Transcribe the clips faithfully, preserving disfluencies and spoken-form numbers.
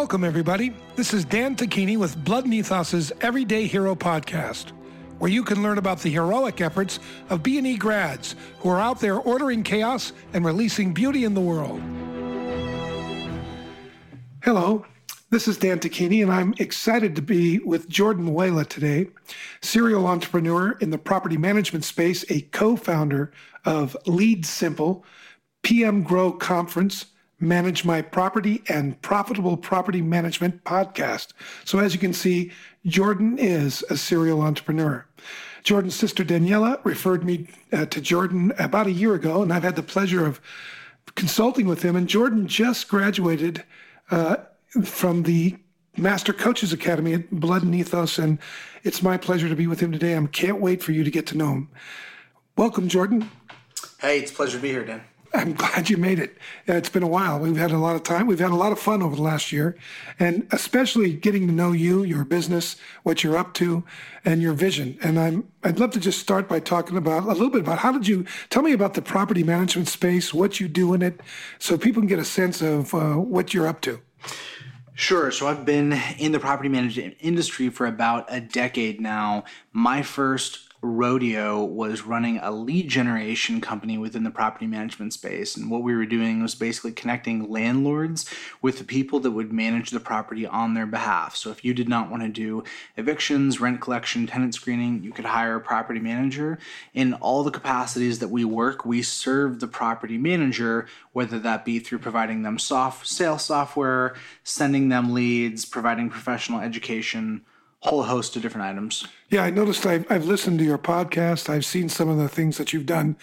Welcome, everybody. This is Dan Tacchini with Blood and Ethos' Everyday Hero podcast, where you can learn about the heroic efforts of B and E grads who are out there ordering chaos and releasing beauty in the world. Hello, this is Dan Tacchini, and I'm excited to be with Jordan Muela today, serial entrepreneur in the property management space, a co-founder of Lead Simple, P M Grow Conference, Manage My Property, and Profitable Property Management podcast. So as you can see, Jordan is a serial entrepreneur. Jordan's sister, Daniela, referred me uh, to Jordan about a year ago, and I've had the pleasure of consulting with him. And Jordan just graduated uh, from the Master Coaches Academy at Blood and Ethos, and it's my pleasure to be with him today. I can't wait for you to get to know him. Welcome, Jordan. Hey, it's a pleasure to be here, Dan. I'm glad you made it. It's been a while. We've had a lot of time. We've had a lot of fun over the last year, and especially getting to know you, your business, what you're up to, and your vision. And I'm, I'd love to just start by talking about a little bit about how did you, tell me about the property management space, what you do in it, so people can get a sense of uh, what you're up to. Sure. So I've been in the property management industry for about a decade now. My first rodeo was running a lead generation company within the property management space. And what we were doing was basically connecting landlords with the people that would manage the property on their behalf. So if you did not want to do evictions, rent collection, tenant screening, you could hire a property manager. In all the capacities that we work, we serve the property manager, whether that be through providing them soft sales software, sending them leads, providing professional education, whole host of different items. Yeah, I noticed I've, I've listened to your podcast. I've seen some of the things that you've done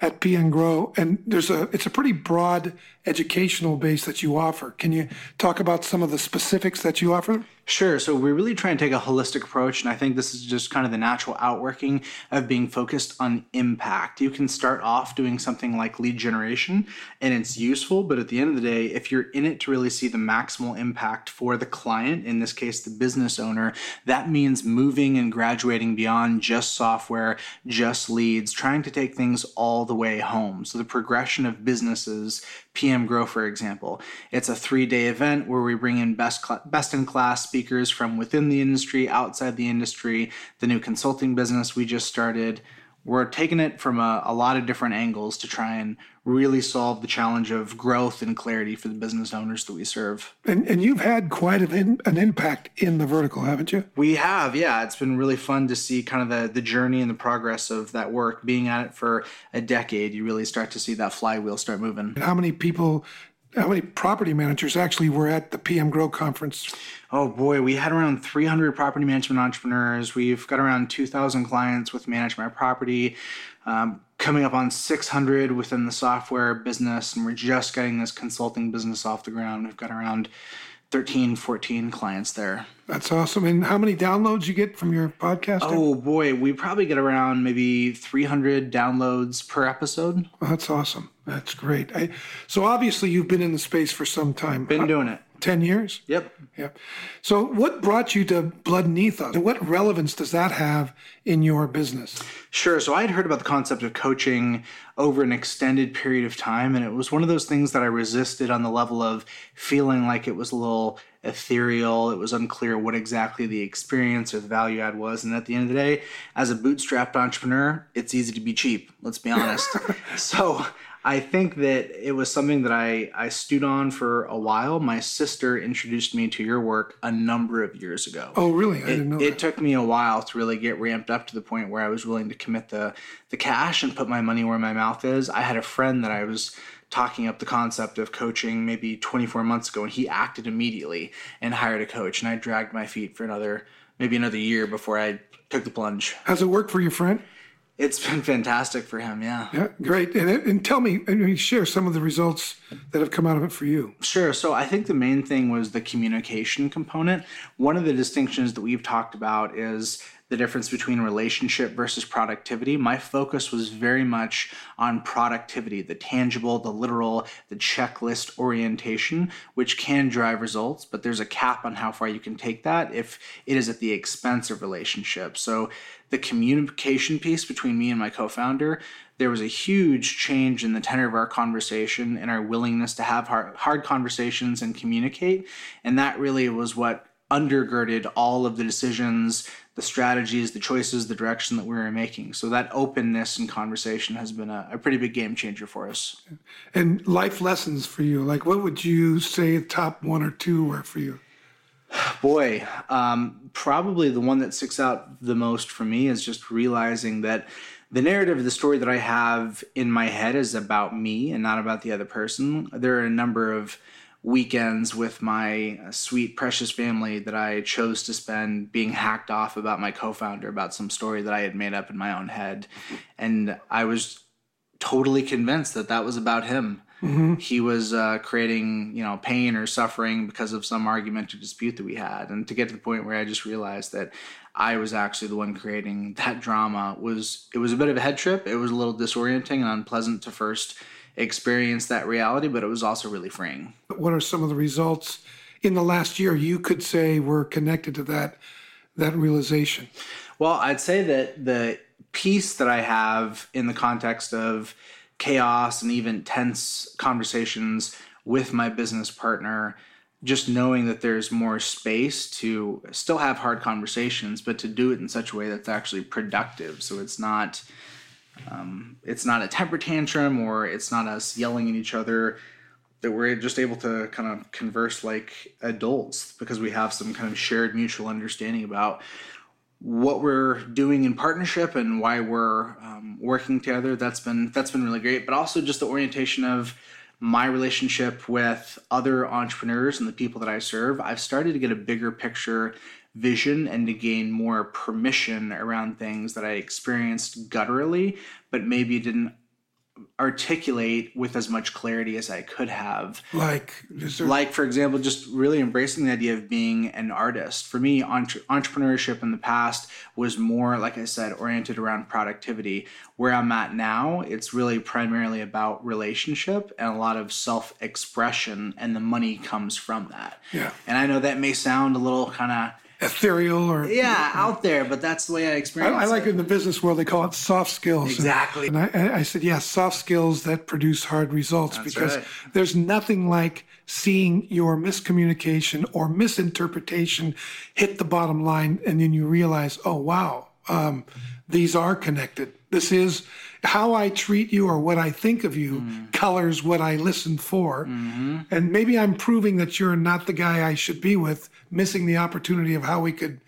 at P M Grow, and there's a it's a pretty broad educational base that you offer. Can you talk about some of the specifics that you offer? Sure. So we're really trying to take a holistic approach, and I think this is just kind of the natural outworking of being focused on impact. You can start off doing something like lead generation, and it's useful, but at the end of the day, if you're in it to really see the maximal impact for the client, in this case, the business owner, that means moving and graduating beyond just software, just leads, trying to take things all the way home. So the progression of businesses, P M Grow, for example, it's a three-day event where we bring in best cl- best-in-class speakers from within the industry, outside the industry, the new consulting business we just started. We're taking it from a, a lot of different angles to try and really solve the challenge of growth and clarity for the business owners that we serve. And, and you've had quite an, an impact in the vertical, haven't you? We have, yeah. It's been really fun to see kind of the, the journey and the progress of that work. Being at it for a decade, you really start to see that flywheel start moving. How many people... How many property managers actually were at the P M Grow Conference? Oh boy, we had around three hundred property management entrepreneurs. We've got around two thousand clients with Manage My Property, um, coming up on six hundred within the software business, and we're just getting this consulting business off the ground. We've got around thirteen, fourteen clients there. That's awesome. And how many downloads you get from your podcast? Oh, boy. We probably get around maybe three hundred downloads per episode. Well, that's awesome. That's great. I, so obviously you've been in the space for some time. Been doing it. ten years? Yep. Yep. So what brought you to Blood and Ethos? And what relevance does that have in your business? Sure. So I had heard about the concept of coaching over an extended period of time, and it was one of those things that I resisted on the level of feeling like it was a little ethereal. It was unclear what exactly the experience or the value add was. And at the end of the day, as a bootstrapped entrepreneur, it's easy to be cheap. Let's be honest. So I think that it was something that I, I stewed on for a while. My sister introduced me to your work a number of years ago. Oh, really? I it, didn't know that. It took me a while to really get ramped up to the point where I was willing to commit the, the cash and put my money where my mouth is. I had a friend that I was talking up the concept of coaching maybe twenty-four months ago, and he acted immediately and hired a coach, and I dragged my feet for another, maybe another year before I took the plunge. How's it worked for your friend? It's been fantastic for him, yeah. Yeah, great. And, and tell me, and share some of the results that have come out of it for you. Sure. So I think the main thing was the communication component. One of the distinctions that we've talked about is the difference between relationship versus productivity, my focus was very much on productivity, the tangible, the literal, the checklist orientation, which can drive results, but there's a cap on how far you can take that if it is at the expense of relationships. So the communication piece between me and my co-founder, there was a huge change in the tenor of our conversation and our willingness to have hard, hard conversations and communicate. And that really was what undergirded all of the decisions, the strategies, the choices, the direction that we were making. So that openness and conversation has been a, a pretty big game changer for us. And life lessons for you, like what would you say top one or two were for you? Boy, um, probably the one that sticks out the most for me is just realizing that the narrative of the story that I have in my head is about me and not about the other person. There are a number of weekends with my sweet, precious family that I chose to spend being hacked off about my co-founder, about some story that I had made up in my own head. And I was totally convinced that that was about him. Mm-hmm. He was uh, creating, you know, pain or suffering because of some argument or dispute that we had. And to get to the point where I just realized that I was actually the one creating that drama was, it was a bit of a head trip. It was a little disorienting and unpleasant to first experience that reality, but it was also really freeing. What are some of the results in the last year you could say were connected to that, that realization? Well, I'd say that the peace that I have in the context of chaos and even tense conversations with my business partner, just knowing that there's more space to still have hard conversations, but to do it in such a way that's actually productive. So it's not, um, it's not a temper tantrum or it's not us yelling at each other, that we're just able to kind of converse like adults because we have some kind of shared mutual understanding about what we're doing in partnership and why we're um, working together. That's been that's been really great. But also just the orientation of my relationship with other entrepreneurs and the people that I serve. I've started to get a bigger picture vision and to gain more permission around things that I experienced gutturally, but maybe didn't articulate with as much clarity as I could have. Like, there- like for example, just really embracing the idea of being an artist. For me, entre- entrepreneurship in the past was more, like I said, oriented around productivity. Where I'm at now, it's really primarily about relationship and a lot of self-expression, and the money comes from that. Yeah. And I know that may sound a little kind of ethereal or yeah out there, but that's the way I experience I, I like it. In the business world they call it soft skills. Exactly. And I, I said yes yeah, soft skills that produce hard results. That's because right. There's nothing like seeing your miscommunication or misinterpretation hit the bottom line, and then you realize, oh wow, um, these are connected. This is how I treat you or what I think of you mm. colors what I listen for. Mm-hmm. And maybe I'm proving that you're not the guy I should be with, missing the opportunity of how we could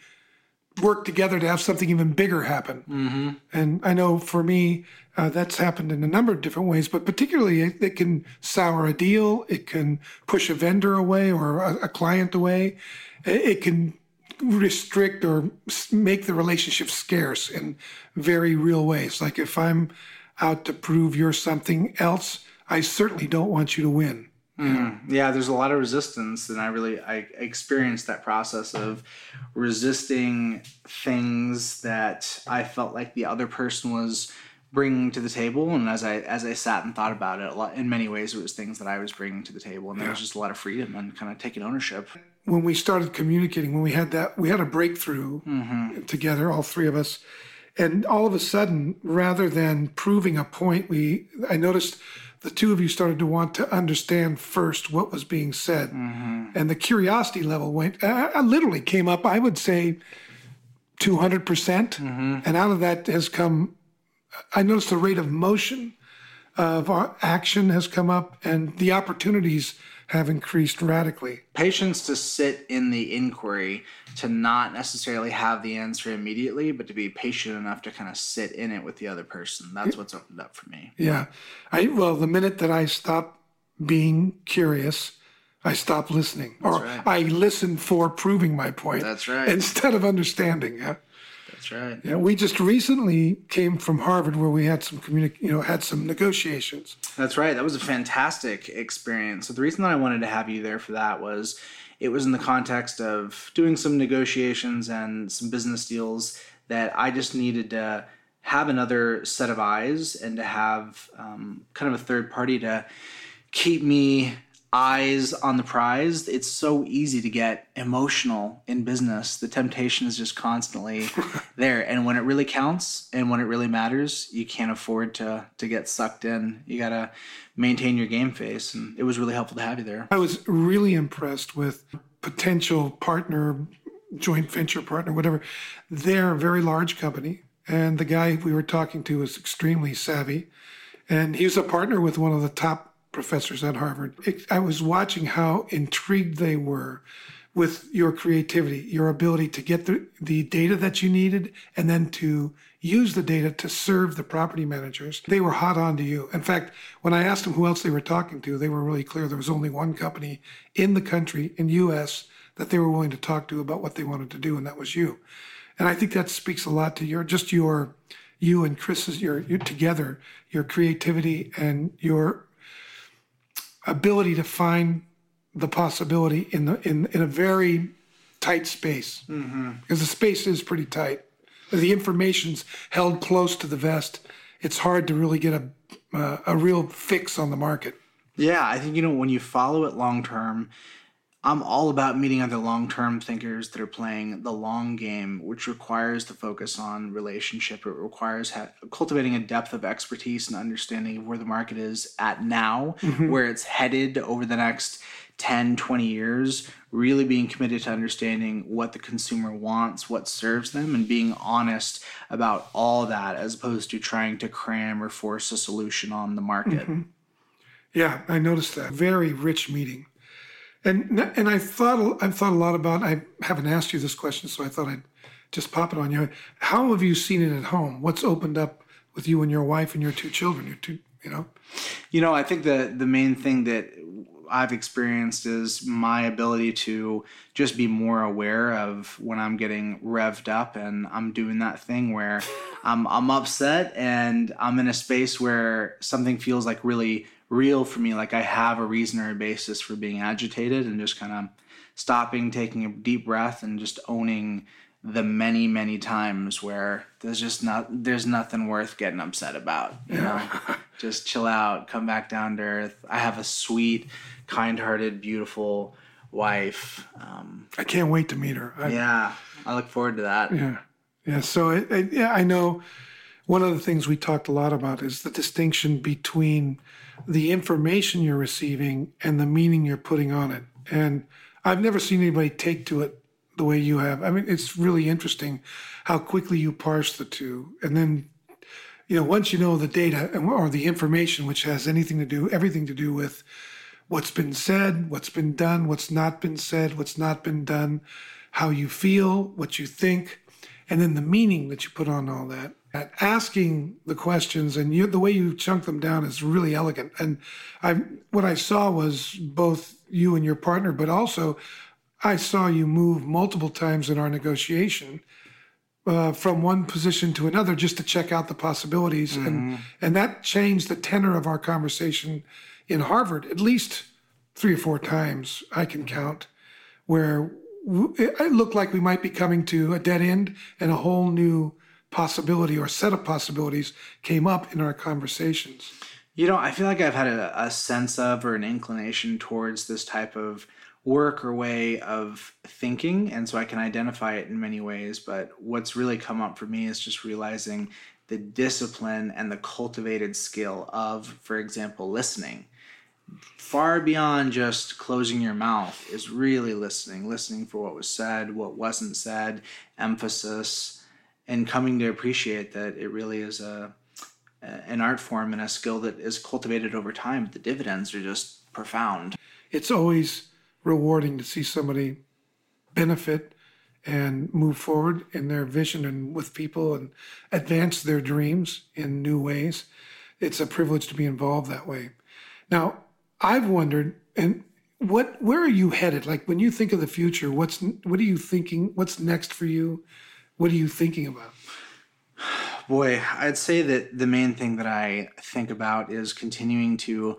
work together to have something even bigger happen. Mm-hmm. And I know for me, uh, that's happened in a number of different ways, but particularly it, it can sour a deal. It can push a vendor away or a, a client away. It, it can restrict or make the relationship scarce in very real ways. Like if I'm out to prove you're something else, I certainly don't want you to win. Mm-hmm. Yeah, there's a lot of resistance, and I really I experienced that process of resisting things that I felt like the other person was bringing to the table. And as I as I sat and thought about it, a lot, in many ways it was things that I was bringing to the table, and there yeah. was just a lot of freedom and kind of taking ownership. When we started communicating, when we had that, we had a breakthrough mm-hmm. together, all three of us. And all of a sudden, rather than proving a point, we, I noticed the two of you started to want to understand first what was being said. Mm-hmm. And the curiosity level went, I, I literally came up, I would say two hundred percent. Mm-hmm. And out of that has come, I noticed the rate of motion of our action has come up, and the opportunities have increased radically. Patience to sit in the inquiry, to not necessarily have the answer immediately, but to be patient enough to kind of sit in it with the other person. That's what's opened up for me. Yeah. I well, the minute that I stop being curious, I stop listening. That's or right. I listen for proving my point. That's right. Instead of understanding. Yeah. That's right. Yeah, we just recently came from Harvard where we had some communi- you know, had some negotiations. That's right. That was a fantastic experience. So the reason that I wanted to have you there for that was it was in the context of doing some negotiations and some business deals that I just needed to have another set of eyes and to have um, kind of a third party to keep me eyes on the prize. It's so easy to get emotional in business. The temptation is just constantly there. And when it really counts and when it really matters, you can't afford to to get sucked in. You got to maintain your game face. And it was really helpful to have you there. I was really impressed with potential partner, joint venture partner, whatever. They're a very large company. And the guy we were talking to was extremely savvy. And he was a partner with one of the top professors at Harvard. It, I was watching how intrigued they were with your creativity, your ability to get the, the data that you needed, and then to use the data to serve the property managers. They were hot on to you. In fact, when I asked them who else they were talking to, they were really clear. There was only one company in the country, in the U S, that they were willing to talk to about what they wanted to do, and that was you. And I think that speaks a lot to your, just your, you and Chris's, your, your together, your creativity and your ability to find the possibility in the in, in a very tight space. Mm-hmm. Because the space is pretty tight. The information's held close to the vest. It's hard to really get a uh, a real fix on the market. Yeah, I think, you know, when you follow it long term, I'm all about meeting other long-term thinkers that are playing the long game, which requires the focus on relationship. It requires ha- cultivating a depth of expertise and understanding of where the market is at now, mm-hmm. where it's headed over the next ten, twenty years, really being committed to understanding what the consumer wants, what serves them, and being honest about all that as opposed to trying to cram or force a solution on the market. Mm-hmm. Yeah, I noticed that. Very rich meeting. And and I thought I've thought a lot about. I haven't asked you this question, so I thought I'd just pop it on you. How have you seen it at home? What's opened up with you and your wife and your two children? Your two, you know. You know, I think the the main thing that I've experienced is my ability to just be more aware of when I'm getting revved up and I'm doing that thing where I'm I'm upset and I'm in a space where something feels like really real for me, like I have a reason or a basis for being agitated, and just kind of stopping, taking a deep breath, and just owning the many, many times where there's just not, there's nothing worth getting upset about, you yeah. know, just chill out, come back down to earth. I have a sweet, kind-hearted, beautiful wife. Um, I can't wait to meet her. I, yeah. I look forward to that. Yeah. Yeah. So it, it, yeah, I know. One of the things we talked a lot about is the distinction between the information you're receiving and the meaning you're putting on it. And I've never seen anybody take to it the way you have. I mean, it's really interesting how quickly you parse the two. And then, you know, once you know the data or the information, which has anything to do, everything to do with what's been said, what's been done, what's not been said, what's not been done, how you feel, what you think, and then the meaning that you put on all that. At asking the questions and you, the way you chunk them down is really elegant. And I, what I saw was both you and your partner, but also I saw you move multiple times in our negotiation uh, from one position to another just to check out the possibilities. Mm-hmm. And, and that changed the tenor of our conversation in Harvard at least three or four times, I can count, where it looked like we might be coming to a dead end and a whole new possibility or set of possibilities came up in our conversations. You know, I feel like I've had a, a sense of or an inclination towards this type of work or way of thinking, and so I can identify it in many ways, but what's really come up for me is just realizing the discipline and the cultivated skill of, for example, listening. Far beyond just closing your mouth is really listening, listening for what was said, what wasn't said, emphasis, and coming to appreciate that it really is a an art form and a skill that is cultivated over time. The dividends are just profound. It's always rewarding to see somebody benefit and move forward in their vision and with people and advance their dreams in new ways. It's a privilege to be involved that way. Now, I've wondered, and what where are you headed? Like when you think of the future, what's what are you thinking? What's next for you? What are you thinking about? Boy, I'd say that the main thing that I think about is continuing to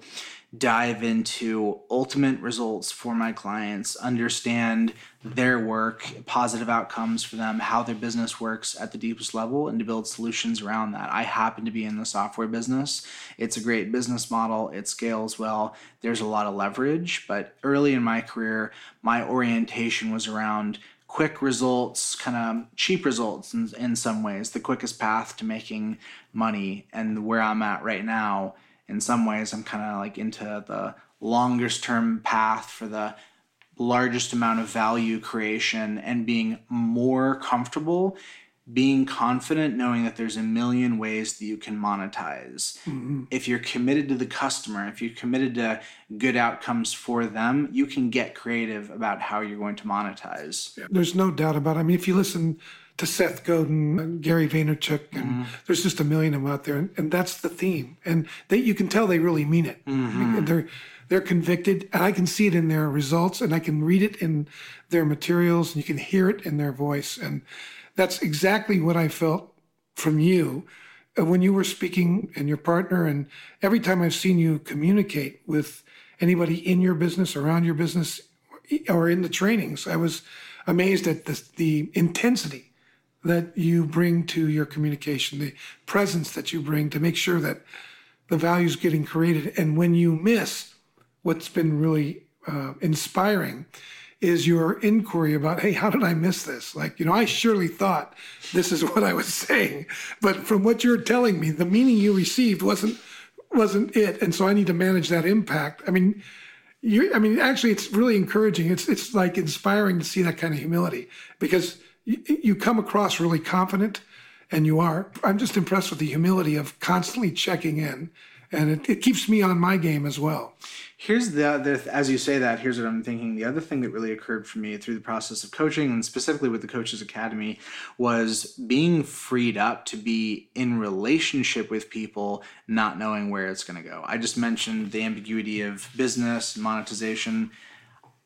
dive into ultimate results for my clients, understand their work, positive outcomes for them, how their business works at the deepest level, and to build solutions around that. I happen to be in the software business. It's a great business model. It scales well. There's a lot of leverage. But early in my career, my orientation was around quick results, kind of cheap results in, in some ways, the quickest path to making money. And where I'm at right now, in some ways, I'm kind of like into the longest term path for the largest amount of value creation and being more comfortable, being confident, knowing that there's a million ways that you can monetize. Mm-hmm. If you're committed to the customer, if you're committed to good outcomes for them, you can get creative about how you're going to monetize. There's no doubt about it. I mean, if you listen to Seth Godin and Gary Vaynerchuk, and mm-hmm. there's just a million of them out there. And, and that's the theme. And they, you can tell they really mean it. Mm-hmm. I mean, they're they're convicted. And I can see it in their results, and I can read it in their materials, and you can hear it in their voice. And that's exactly what I felt from you when you were speaking and your partner. And every time I've seen you communicate with anybody in your business, around your business, or in the trainings, I was amazed at the, the intensity that you bring to your communication, the presence that you bring to make sure that the value is getting created. And when you miss, what's been really uh, inspiring is your inquiry about, hey, how did I miss this? Like, you know, I surely thought this is what I was saying, but from what you're telling me, the meaning you received wasn't wasn't it. And so I need to manage that impact. I mean, you. I mean, actually, it's really encouraging. It's it's like inspiring to see that kind of humility, because you come across really confident, and you are. I'm just impressed with the humility of constantly checking in, and it, it keeps me on my game as well. Here's the other, as you say that, here's what I'm thinking. The other thing that really occurred for me through the process of coaching, and specifically with the Coaches Academy, was being freed up to be in relationship with people, not knowing where it's going to go. I just mentioned the ambiguity of business and monetization.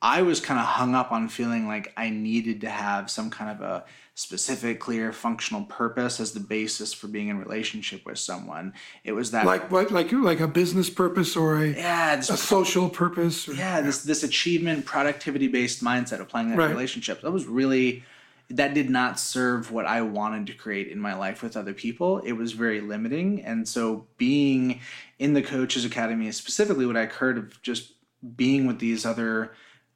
I was kind of hung up on feeling like I needed to have some kind of a specific, clear, functional purpose as the basis for being in relationship with someone. It was that like what, like like a business purpose or a yeah, this, a social purpose. Or, yeah, this this achievement, productivity based mindset applying that right. Relationships. That was really that did not serve what I wanted to create in my life with other people. It was very limiting, and so being in the Coaches Academy, specifically, what I heard of just being with these other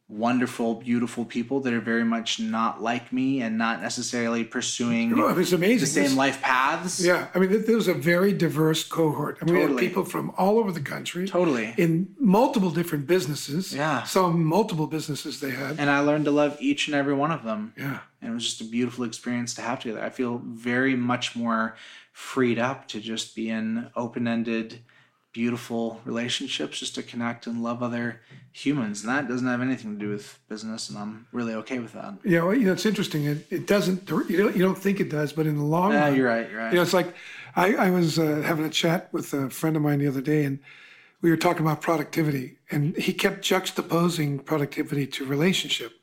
wonderful, beautiful people that are very much not like me and not necessarily pursuing oh, it's amazing. the same it's, life paths. Yeah. I mean, there was a very diverse cohort. I mean, totally. We had people from all over the country. Totally. In multiple different businesses. Yeah. Some multiple businesses they had. And I learned to love each and every one of them. Yeah. And it was just a beautiful experience to have together. I feel very much more freed up to just be in open-ended, beautiful relationships, just to connect and love other humans. And that doesn't have anything to do with business, and I'm really okay with that. Yeah, well, you know, it's interesting. It, it doesn't, you don't, you don't think it does, but in the long yeah, run. Yeah, you're right, you're right. You know, it's like, I, I was uh, having a chat with a friend of mine the other day, and we were talking about productivity, and he kept juxtaposing productivity to relationship.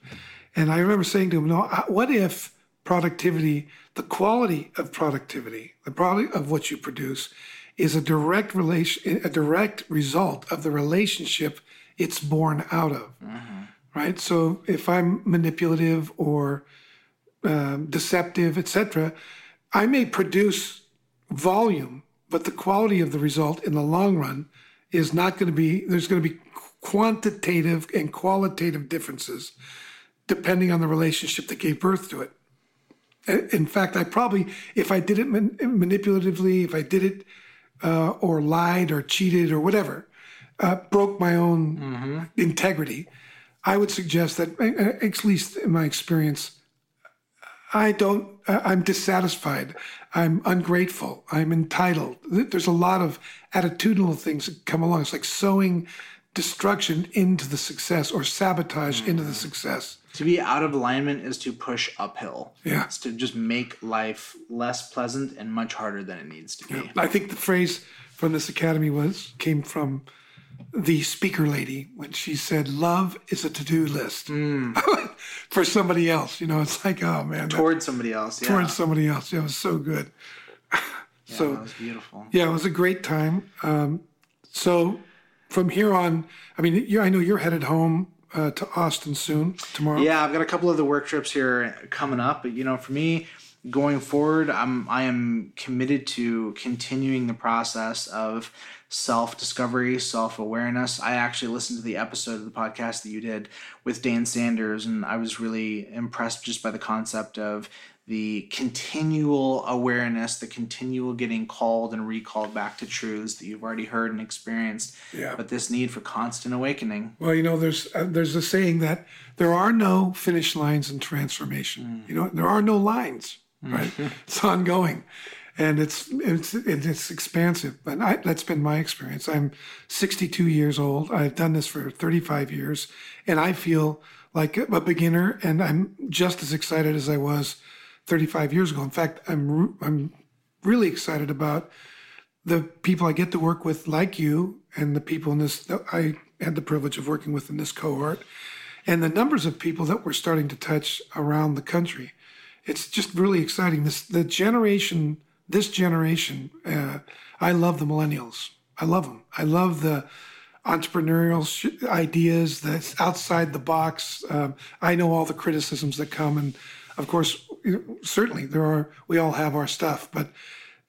And I remember saying to him, no, what if productivity, the quality of productivity, the quality of what you produce, is a direct relation, a direct result of the relationship it's born out of, mm-hmm. right? So if I'm manipulative or um, deceptive, et cetera, I may produce volume, but the quality of the result in the long run is not going to be. There's going to be quantitative and qualitative differences depending on the relationship that gave birth to it. In fact, I probably, if I did it man- manipulatively, if I did it. Uh, or lied or cheated or whatever, uh, broke my own mm-hmm. integrity, I would suggest that, at least in my experience, I don't, I'm dissatisfied. I'm ungrateful. I'm entitled. There's a lot of attitudinal things that come along. It's like sowing destruction into the success or sabotage mm-hmm. into the success. To be out of alignment is to push uphill. Yeah. It's to just make life less pleasant and much harder than it needs to be. Yeah. I think the phrase from this academy was came from the speaker lady when she said, love is a to-do list mm. for somebody else. You know, it's like, oh, man. Towards that, somebody else, yeah. Towards somebody else. Yeah, it was so good. Yeah, so that was beautiful. Yeah, it was a great time. Um, so from here on, I mean, you're, I know you're headed home uh, to Austin soon, tomorrow. Yeah, I've got a couple of the work trips here coming up. But, you know, for me, going forward, I'm, I am committed to continuing the process of self-discovery, self-awareness. I actually listened to the episode of the podcast that you did with Dan Sanders, and I was really impressed just by the concept of the continual awareness, the continual getting called and recalled back to truths that you've already heard and experienced, yeah. but this need for constant awakening. Well, you know, there's uh, there's a saying that there are no finish lines in transformation. Mm. You know, there are no lines. Right, it's ongoing, and it's it's it's expansive. But I, that's been my experience. I'm sixty-two years old. I've done this for thirty-five years, and I feel like a beginner. And I'm just as excited as I was thirty-five years ago. In fact, I'm I'm really excited about the people I get to work with, like you, and the people in this that I had the privilege of working with in this cohort, and the numbers of people that we're starting to touch around the country. It's just really exciting. This the generation, this generation, uh, I love the millennials. I love them. I love the entrepreneurial sh- ideas that's outside the box. Um, I know all the criticisms that come. And, of course, certainly there are. We all have our stuff. But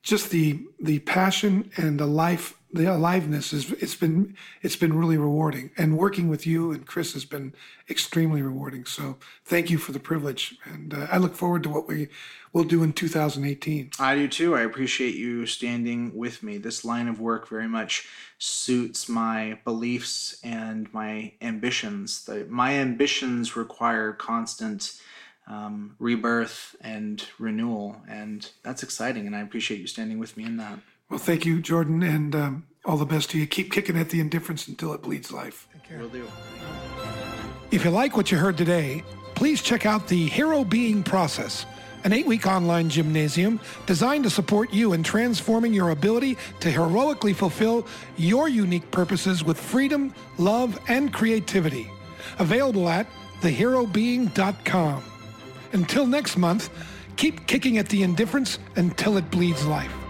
just the the passion and the life, the aliveness, is it's been it's been really rewarding. And working with you and Chris has been extremely rewarding. So thank you for the privilege, and uh, I look forward to what we will do in two thousand eighteen. I do too. I appreciate you standing with me. This line of work very much suits my beliefs and my ambitions. The, my ambitions require constant um, rebirth and renewal, and that's exciting. And I appreciate you standing with me in that. Well, thank you, Jordan, and um, all the best to you. Keep kicking at the indifference until it bleeds life. Take care. Will do. If you like what you heard today, please check out the Hero Being Process, an eight-week online gymnasium designed to support you in transforming your ability to heroically fulfill your unique purposes with freedom, love, and creativity. Available at the hero being dot com. Until next month, keep kicking at the indifference until it bleeds life.